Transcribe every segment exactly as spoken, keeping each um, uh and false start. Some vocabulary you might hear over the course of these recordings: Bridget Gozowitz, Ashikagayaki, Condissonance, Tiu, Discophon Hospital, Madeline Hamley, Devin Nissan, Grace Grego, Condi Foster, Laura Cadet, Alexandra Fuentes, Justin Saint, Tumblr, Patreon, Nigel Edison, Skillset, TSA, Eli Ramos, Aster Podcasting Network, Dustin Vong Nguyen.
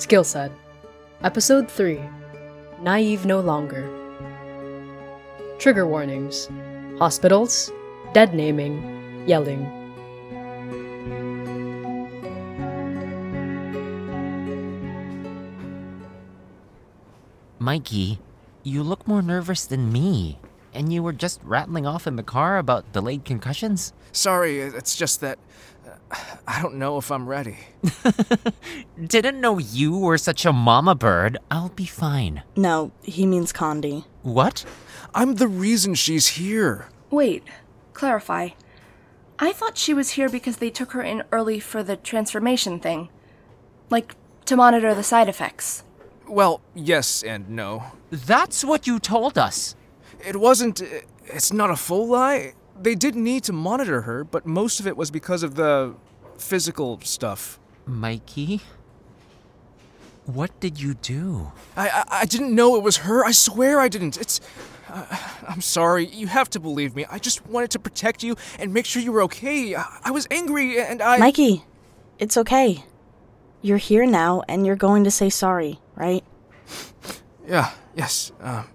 Skillset, Episode three, Naive No Longer. Trigger warnings, hospitals, dead naming, yelling. Mikey, you look more nervous than me, and you were just rattling off in the car about delayed concussions? Sorry, it's just that... I don't know if I'm ready. Didn't know you were such a mama bird. I'll be fine. No, he means Condi. What? I'm the reason she's here. Wait, clarify. I thought she was here because they took her in early for the transformation thing. Like, to monitor the side effects. Well, yes and no. That's what you told us. It wasn't... It's not a full lie. They did need to monitor her, but most of it was because of the physical stuff. Mikey? What did you do? I I, I didn't know it was her. I swear I didn't. It's... Uh, I'm sorry. You have to believe me. I just wanted to protect you and make sure you were okay. I, I was angry and I... Mikey, it's okay. You're here now and you're going to say sorry, right? Yeah, yes. Um...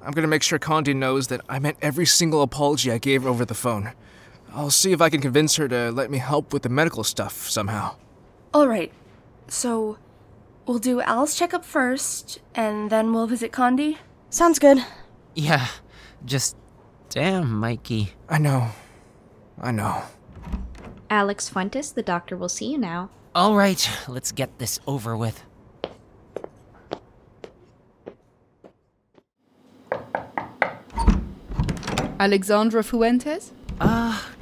I'm going to make sure Condi knows that I meant every single apology I gave over the phone. I'll see if I can convince her to let me help with the medical stuff somehow. Alright, so we'll do Al's checkup first, and then we'll visit Condi? Sounds good. Yeah, just damn, Mikey. I know. I know. Alex Fuentes, the doctor will see you now. Alright, let's get this over with. Alexandra Fuentes? Ah, uh,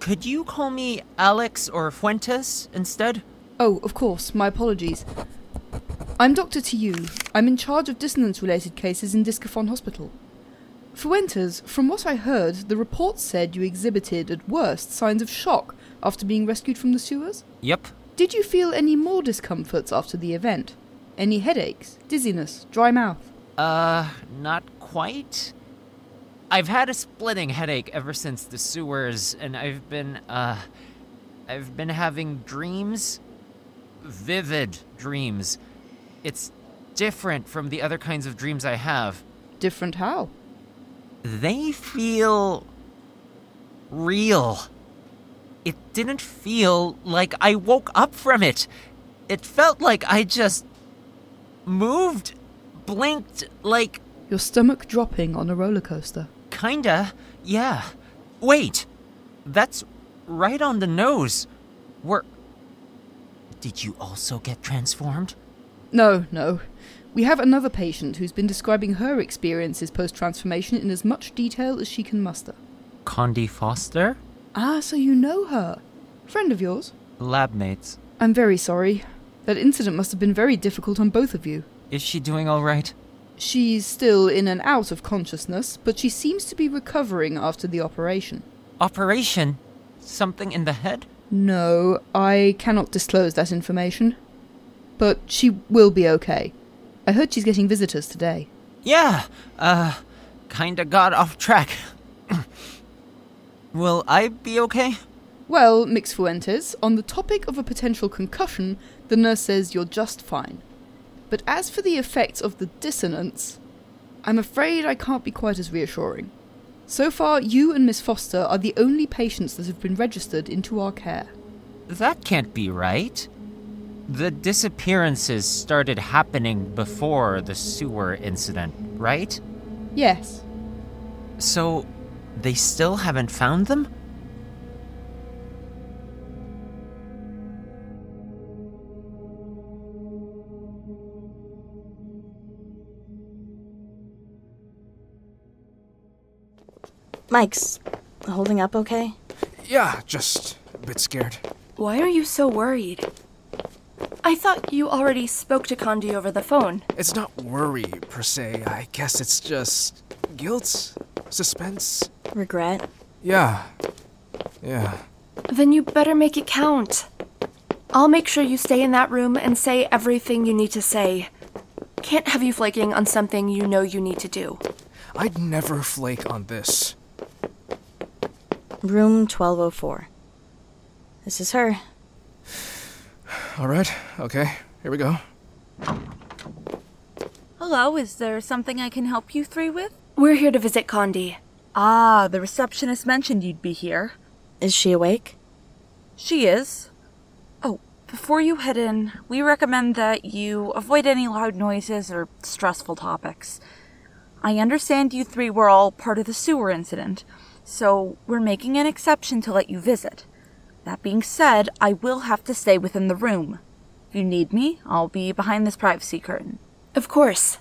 could you call me Alex or Fuentes instead? Oh, of course. My apologies. I'm Doctor Tiu. I'm in charge of dissonance-related cases in Discophon Hospital. Fuentes, from what I heard, the report said you exhibited, at worst, signs of shock after being rescued from the sewers? Yep. Did you feel any more discomforts after the event? Any headaches, dizziness, dry mouth? Uh, not quite... I've had a splitting headache ever since the sewers, and I've been, uh, I've been having dreams, vivid dreams. It's different from the other kinds of dreams I have. Different how? They feel real. It didn't feel like I woke up from it. It felt like I just moved, blinked, like... Your stomach dropping on a roller coaster. Kinda, yeah. Wait, that's right on the nose. We're... Did you also get transformed? No, no. We have another patient who's been describing her experiences post-transformation in as much detail as she can muster. Condi Foster? Ah, so you know her. Friend of yours? Lab mates. I'm very sorry. That incident must have been very difficult on both of you. Is she doing all right? She's still in and out of consciousness, but she seems to be recovering after the operation. Operation? Something in the head? No, I cannot disclose that information. But she will be okay. I heard she's getting visitors today. Yeah, uh, kinda got off track. Will I be okay? Well, Mix Fuentes, on the topic of a potential concussion, the nurse says you're just fine. But as for the effects of the dissonance, I'm afraid I can't be quite as reassuring. So far, you and Miss Foster are the only patients that have been registered into our care. That can't be right. The disappearances started happening before the sewer incident, right? Yes. So, they still haven't found them? Mike's holding up okay? Yeah, just a bit scared. Why are you so worried? I thought you already spoke to Condi over the phone. It's not worry, per se. I guess it's just guilt, suspense. Regret? Yeah. Yeah. Then you better make it count. I'll make sure you stay in that room and say everything you need to say. Can't have you flaking on something you know you need to do. I'd never flake on this. Room twelve oh four. This is her. All right, okay, here we go. Hello, is there something I can help you three with? We're here to visit Condi. Ah, the receptionist mentioned you'd be here. Is she awake? She is. Oh, before you head in, we recommend that you avoid any loud noises or stressful topics. I understand you three were all part of the sewer incident, so we're making an exception to let you visit. That being said, I will have to stay within the room. If you need me, I'll be behind this privacy curtain. Of course.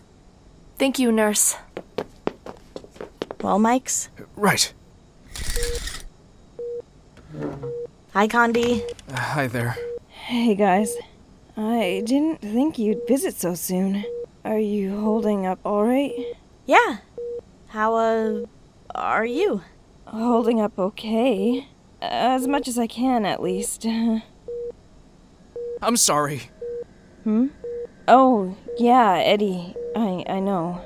Thank you, nurse. Well, Mikes? Right. Hi, Condi. Uh, hi there. Hey, guys. I didn't think you'd visit so soon. Are you holding up all right? Yeah. How, uh, are you? Holding up okay. As much as I can, at least. I'm sorry. Hmm? Oh, yeah, Eddie. I, I know.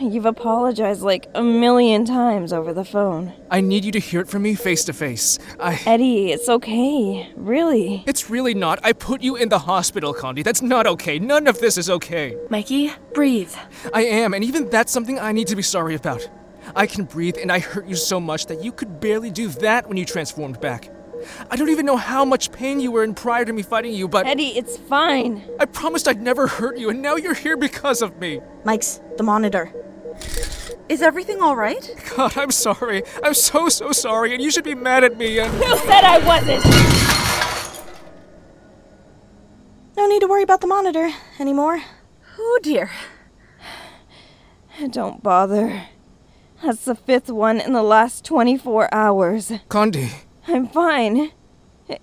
You've apologized like a million times over the phone. I need you to hear it from me face to face. I... Eddie, it's okay. Really. It's really not. I put you in the hospital, Condi. That's not okay. None of this is okay. Mikey, breathe. I am, and even that's something I need to be sorry about. I can breathe, and I hurt you so much that you could barely do that when you transformed back. I don't even know how much pain you were in prior to me fighting you, but... Eddie, it's fine. I promised I'd never hurt you, and now you're here because of me. Mikes, the monitor. Is everything all right? God, I'm sorry. I'm so, so sorry, and you should be mad at me, and... Who said I wasn't? No need to worry about the monitor anymore. Oh, dear. Don't bother. That's the fifth one in the last twenty-four hours. Condi. I'm fine.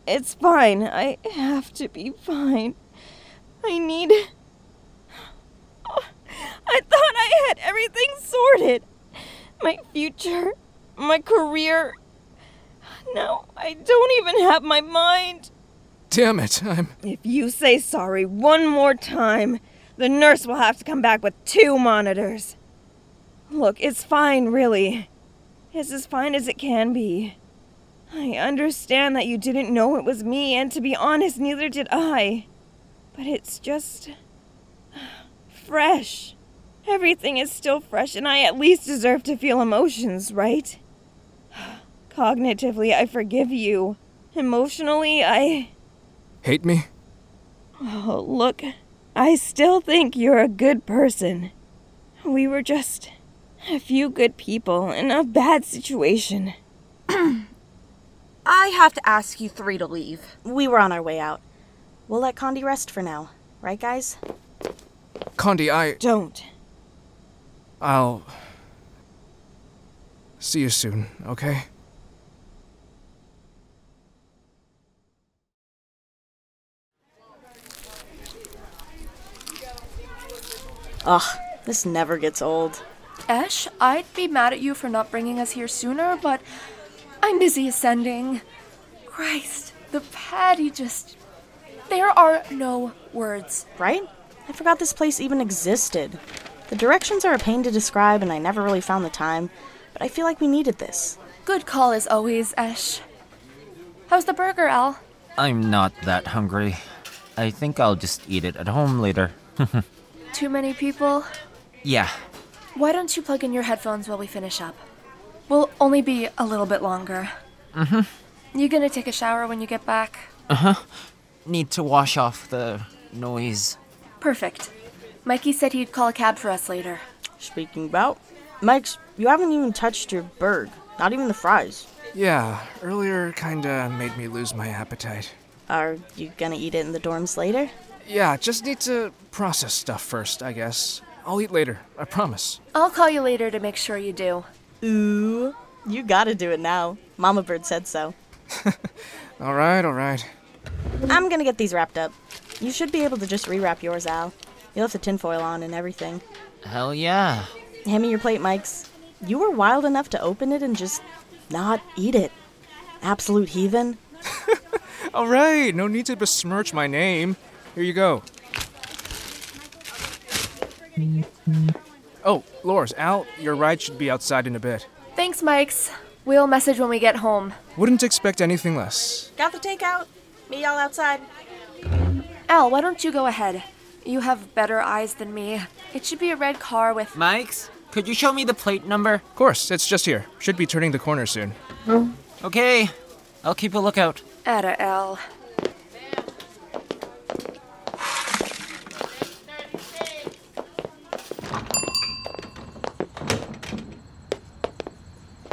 It's fine. I have to be fine. I need... I thought I had everything sorted. My future, my career. Now I don't even have my mind. Damn it, I'm... If you say sorry one more time, the nurse will have to come back with two monitors. Look, it's fine, really. It's as fine as it can be. I understand that you didn't know it was me, and to be honest, neither did I. But it's just... fresh. Everything is still fresh, and I at least deserve to feel emotions, right? Cognitively, I forgive you. Emotionally, I... Hate me? Oh, look. I still think you're a good person. We were just a few good people in a bad situation. I have to ask you three to leave. We were on our way out. We'll let Condi rest for now. Right, guys? Condi, I... Don't. I'll... see you soon, okay? Ugh, this never gets old. Ash, I'd be mad at you for not bringing us here sooner, but... I'm busy ascending. Christ, the paddy just... There are no words. Right? I forgot this place even existed. The directions are a pain to describe, and I never really found the time, but I feel like we needed this. Good call as always, Ash. How's the burger, Al? I'm not that hungry. I think I'll just eat it at home later. Too many people? Yeah. Why don't you plug in your headphones while we finish up? We'll only be a little bit longer. Mm-hmm. You gonna take a shower when you get back? Uh-huh. Need to wash off the noise. Perfect. Mikey said he'd call a cab for us later. Speaking about... Mikes, you haven't even touched your burger. Not even the fries. Yeah, earlier kinda made me lose my appetite. Are you gonna eat it in the dorms later? Yeah, just need to process stuff first, I guess. I'll eat later, I promise. I'll call you later to make sure you do. Ooh, you gotta do it now. Mama Bird said so. all right, all right. I'm gonna get these wrapped up. You should be able to just rewrap yours, Al. You'll have the tinfoil on and everything. Hell yeah. Hand me your plate, Mikes. You were wild enough to open it and just not eat it. Absolute heathen. All right, no need to besmirch my name. Here you go. Oh, Lors, Al, your ride should be outside in a bit. Thanks, Mikes. We'll message when we get home. Wouldn't expect anything less. Got the takeout. Meet y'all outside. Al, why don't you go ahead? You have better eyes than me. It should be a red car with... Mike's? Could you show me the plate number? Of course, it's just here. Should be turning the corner soon. Mm. Okay, I'll keep a lookout. Atta L.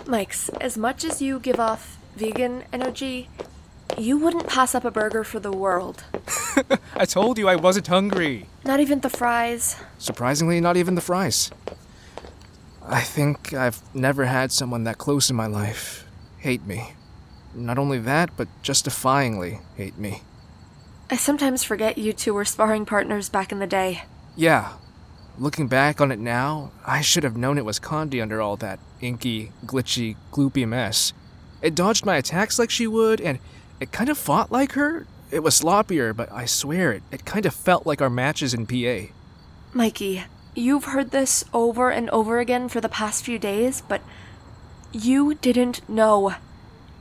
Mike's, as much as you give off vegan energy, you wouldn't pass up a burger for the world. I told you I wasn't hungry. Not even the fries. Surprisingly, not even the fries. I think I've never had someone that close in my life hate me. Not only that, but justifyingly hate me. I sometimes forget you two were sparring partners back in the day. Yeah. Looking back on it now, I should have known it was Condi under all that inky, glitchy, gloopy mess. It dodged my attacks like she would, and it kind of fought like her. It was sloppier, but I swear it, it kind of felt like our matches in P A. Mikey, you've heard this over and over again for the past few days, but you didn't know.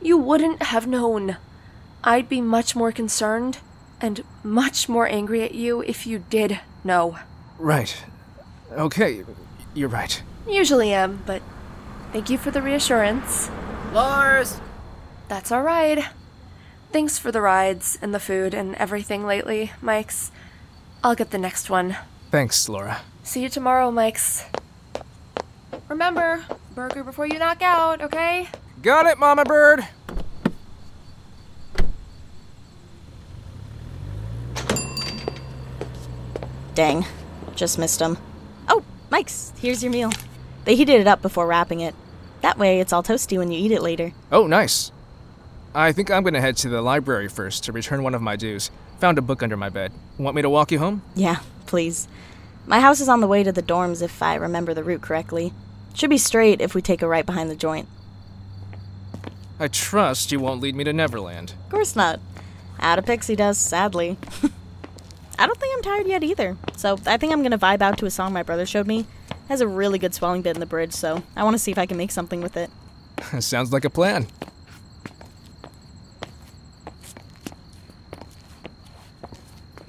You wouldn't have known. I'd be much more concerned and much more angry at you if you did know. Right. Okay, you're right. Usually am, but thank you for the reassurance. Lars! That's all right. Thanks for the rides and the food and everything lately, Mike's. I'll get the next one. Thanks, Laura. See you tomorrow, Mike's. Remember, burger before you knock out, okay? Got it, Mama Bird! Dang. Just missed him. Oh, Mike's, here's your meal. They heated it up before wrapping it. That way it's all toasty when you eat it later. Oh, nice. I think I'm gonna head to the library first to return one of my dues. Found a book under my bed. Want me to walk you home? Yeah, please. My house is on the way to the dorms if I remember the route correctly. Should be straight if we take a right behind the joint. I trust you won't lead me to Neverland. Of course not. Out of pixie dust, sadly. I don't think I'm tired yet either, so I think I'm gonna vibe out to a song my brother showed me. It has a really good swelling bit in the bridge, so I want to see if I can make something with it. Sounds like a plan.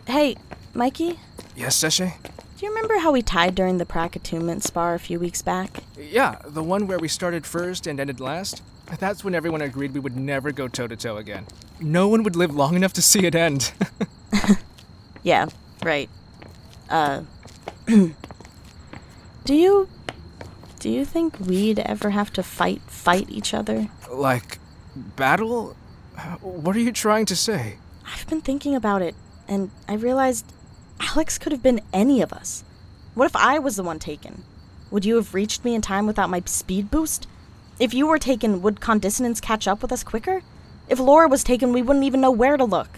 Hey, Mikey? Yes, Sashay? Do you remember how we tied during the Prac Attunement spar a few weeks back? Yeah, the one where we started first and ended last. That's when everyone agreed we would never go toe-to-toe again. No one would live long enough to see it end. Yeah, right. Uh, do you... Do you think we'd ever have to fight, fight each other? Like, battle? What are you trying to say? I've been thinking about it, and I realized Alex could have been any of us. What if I was the one taken? Would you have reached me in time without my speed boost? If you were taken, would Condissonance catch up with us quicker? If Laura was taken, we wouldn't even know where to look.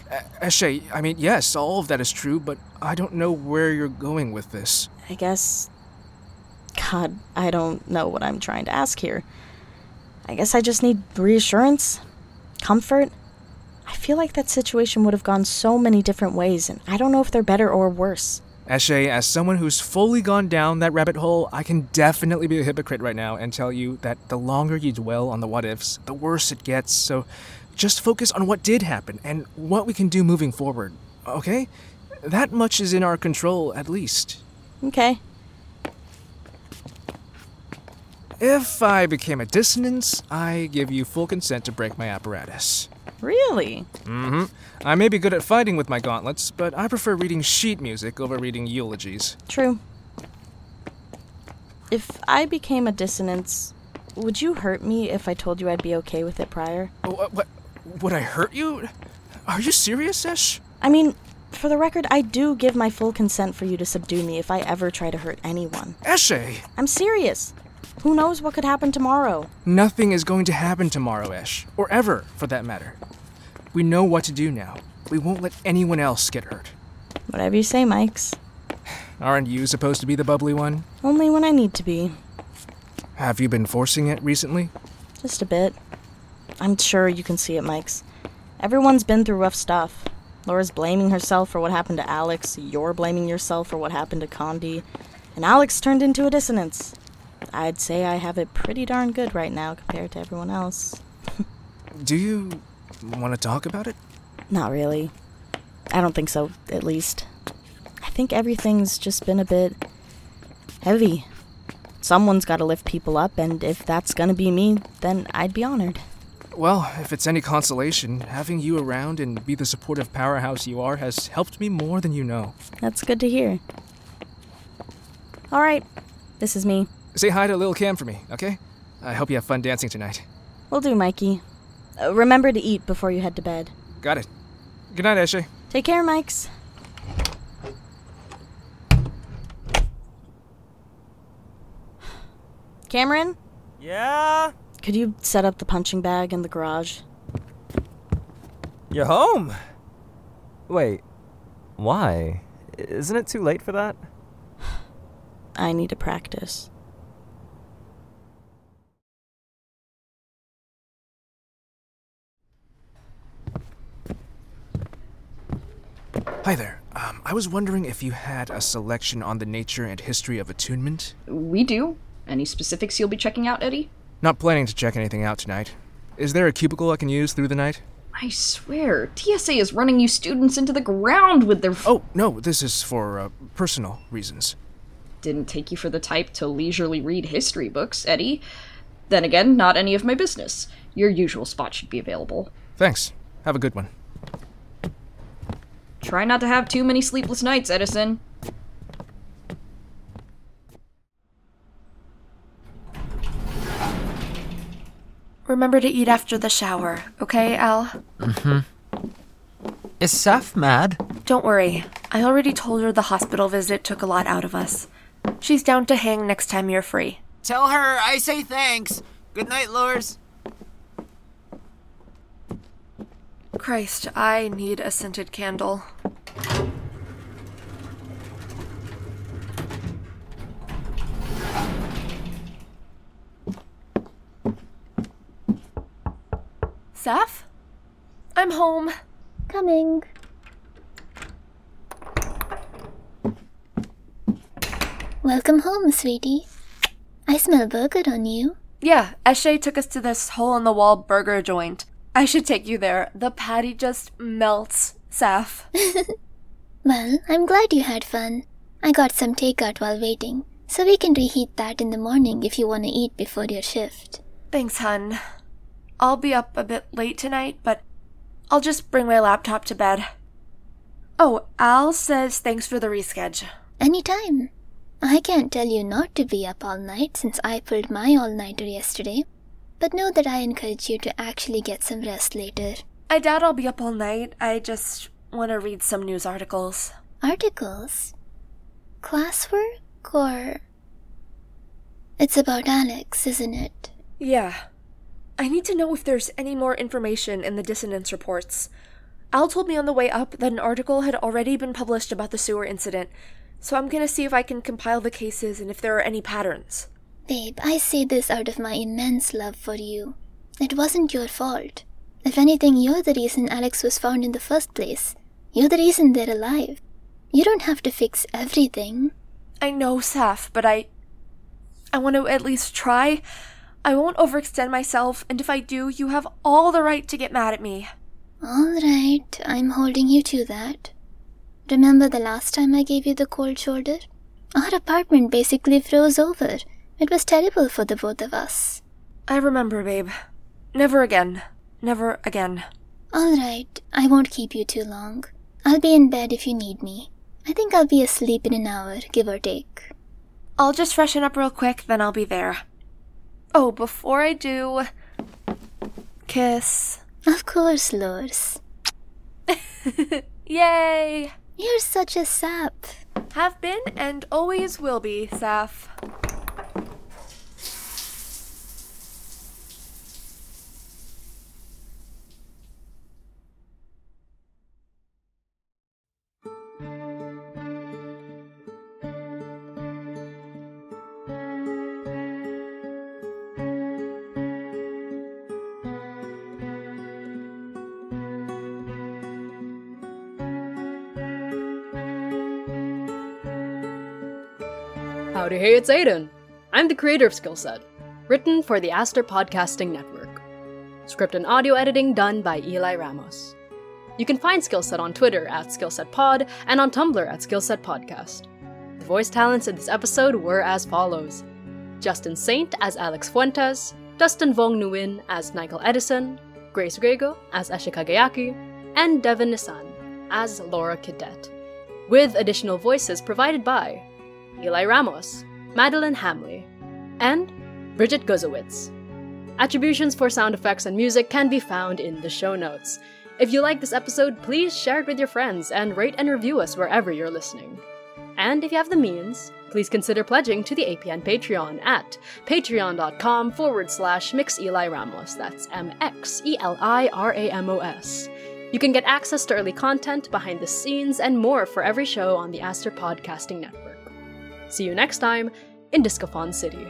Ashay, I mean, yes, all of that is true, but I don't know where you're going with this. I guess... God, I don't know what I'm trying to ask here. I guess I just need reassurance, comfort. I feel like that situation would have gone so many different ways, and I don't know if they're better or worse. Ashay, as someone who's fully gone down that rabbit hole, I can definitely be a hypocrite right now and tell you that the longer you dwell on the what-ifs, the worse it gets, so... Just focus on what did happen and what we can do moving forward, okay? That much is in our control, at least. Okay. If I became a dissonance, I give you full consent to break my apparatus. Really? Mm-hmm. I may be good at fighting with my gauntlets, but I prefer reading sheet music over reading eulogies. True. If I became a dissonance, would you hurt me if I told you I'd be okay with it prior? What? what? Would I hurt you? Are you serious, Ash? I mean, for the record, I do give my full consent for you to subdue me if I ever try to hurt anyone. Ashay! I'm serious. Who knows what could happen tomorrow? Nothing is going to happen tomorrow, Ash. Or ever, for that matter. We know what to do now. We won't let anyone else get hurt. Whatever you say, Mikes. Aren't you supposed to be the bubbly one? Only when I need to be. Have you been forcing it recently? Just a bit. I'm sure you can see it, Mike's. Everyone's been through rough stuff. Laura's blaming herself for what happened to Alex, you're blaming yourself for what happened to Condi, and Alex turned into a dissonance. I'd say I have it pretty darn good right now compared to everyone else. Do you want to talk about it? Not really. I don't think so, at least. I think everything's just been a bit heavy. Someone's got to lift people up, and if that's going to be me, then I'd be honored. Well, if it's any consolation, having you around and be the supportive powerhouse you are has helped me more than you know. That's good to hear. All right, this is me. Say hi to Lil Cam for me, okay? I hope you have fun dancing tonight. Will do, Mikey. Uh, remember to eat before you head to bed. Got it. Good night, Ashe. Take care, Mikes. Cameron? Yeah? Could you set up the punching bag in the garage? You're home? Wait, why? Isn't it too late for that? I need to practice. Hi there. Um, I was wondering if you had a selection on the nature and history of attunement? We do. Any specifics you'll be checking out, Eddie? Not planning to check anything out tonight. Is there a cubicle I can use through the night? I swear, T S A is running you students into the ground with their... F- oh, no, this is for uh, personal reasons. Didn't take you for the type to leisurely read history books, Eddie. Then again, not any of my business. Your usual spot should be available. Thanks. Have a good one. Try not to have too many sleepless nights, Edison. Remember to eat after the shower, okay, Al? Mm-hmm. Is Saf mad? Don't worry. I already told her the hospital visit took a lot out of us. She's down to hang next time you're free. Tell her I say thanks. Good night, Lors. Christ, I need a scented candle. Saf? I'm home. Coming. Welcome home, sweetie. I smell burger on you. Yeah, Eshe took us to this hole-in-the-wall burger joint. I should take you there. The patty just melts, Saf. Well, I'm glad you had fun. I got some takeout while waiting, so we can reheat that in the morning if you want to eat before your shift. Thanks, hun. I'll be up a bit late tonight, but I'll just bring my laptop to bed. Oh, Al says thanks for the reschedule. Anytime. I can't tell you not to be up all night since I pulled my all-nighter yesterday, but know that I encourage you to actually get some rest later. I doubt I'll be up all night. I just want to read some news articles. Articles? Classwork or... It's about Alex, isn't it? Yeah. I need to know if there's any more information in the dissonance reports. Al told me on the way up that an article had already been published about the sewer incident, so I'm gonna see if I can compile the cases and if there are any patterns. Babe, I say this out of my immense love for you. It wasn't your fault. If anything, you're the reason Alex was found in the first place. You're the reason they're alive. You don't have to fix everything. I know, Saf, but I... I want to at least try... I won't overextend myself, and if I do, you have all the right to get mad at me. All right, I'm holding you to that. Remember the last time I gave you the cold shoulder? Our apartment basically froze over. It was terrible for the both of us. I remember, babe. Never again. Never again. All right, I won't keep you too long. I'll be in bed if you need me. I think I'll be asleep in an hour, give or take. I'll just freshen up real quick, then I'll be there. Oh, before I do... kiss. Of course, Lors. Yay! You're such a sap. Have been and always will be, Saf. Howdy, hey, it's Aiden. I'm the creator of Skillset, written for the Aster Podcasting Network. Script and audio editing done by Eli Ramos. You can find Skillset on Twitter at SkillsetPod and on Tumblr at SkillsetPodcast. The voice talents in this episode were as follows: Justin Saint as Alex Fuentes, Dustin Vong Nguyen as Nigel Edison, Grace Grego as Ashikagayaki, and Devin Nissan as Laura Cadet, with additional voices provided by Eli Ramos, Madeline Hamley, and Bridget Gozowitz. Attributions for sound effects and music can be found in the show notes. If you like this episode, please share it with your friends and rate and review us wherever you're listening. And if you have the means, please consider pledging to the A P N Patreon at patreon.com forward slash mixeliramos. That's M X E L I R A M O S. You can get access to early content, behind the scenes, and more for every show on the Aster Podcasting Network. See you next time in Discophon City.